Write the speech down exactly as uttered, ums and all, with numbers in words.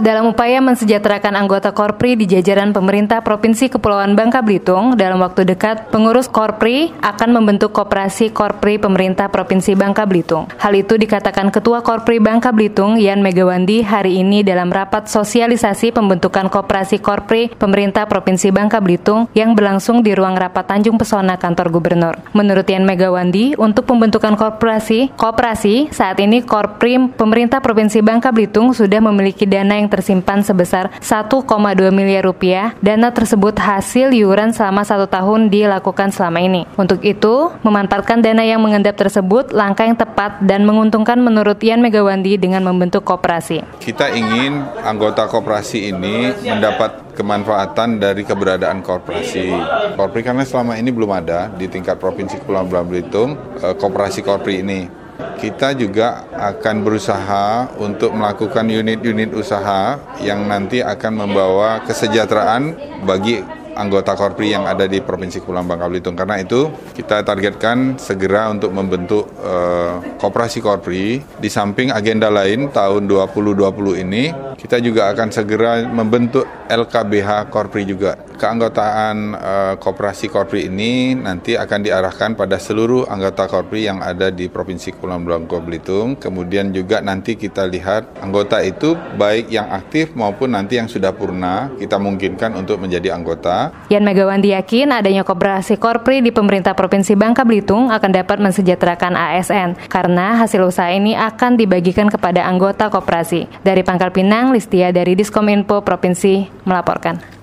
dalam upaya mensejahterakan anggota Korpri di jajaran pemerintah Provinsi Kepulauan Bangka Belitung, dalam waktu dekat pengurus Korpri akan membentuk koperasi Korpri pemerintah Provinsi Bangka Belitung. Hal itu dikatakan Ketua Korpri Bangka Belitung Yan Megawandi hari ini dalam rapat sosialisasi pembentukan koperasi Korpri pemerintah Provinsi Bangka Belitung yang berlangsung di ruang rapat Tanjung Pesona kantor gubernur. Menurut Yan Megawandi, untuk pembentukan koperasi, koperasi saat ini Korpri pemerintah Provinsi Bangka Belitung sudah memiliki dana yang tersimpan sebesar satu koma dua miliar rupiah. Dana tersebut hasil iuran selama satu tahun dilakukan selama ini. Untuk itu, memanfaatkan dana yang mengendap tersebut langkah yang tepat dan menguntungkan menurut Yan Megawandi dengan membentuk koperasi. Kita ingin anggota koperasi ini mendapat kemanfaatan dari keberadaan koperasi. Korpri karena selama ini belum ada di tingkat Provinsi Kepulauan Belitung koperasi Korpri ini. Kita juga akan berusaha untuk melakukan unit-unit usaha yang nanti akan membawa kesejahteraan bagi anggota Korpri yang ada di Provinsi Kepulauan Bangka Belitung. Karena itu kita targetkan segera untuk membentuk uh, koperasi Korpri. Di samping agenda lain tahun dua ribu dua puluh ini, kita juga akan segera membentuk L K B H Korpri juga. Keanggotaan uh, koperasi Korpri ini nanti akan diarahkan pada seluruh anggota Korpri yang ada di Provinsi Kepulauan Bangka Belitung. Kemudian juga nanti kita lihat anggota itu baik yang aktif maupun nanti yang sudah purna, kita mungkinkan untuk menjadi anggota. Yan Megawandi yakin adanya koperasi Korpri di pemerintah Provinsi Bangka Belitung akan dapat mensejahterakan A S N karena hasil usaha ini akan dibagikan kepada anggota koperasi. Dari Pangkal Pinang, Listia dari Diskominfo Provinsi melaporkan.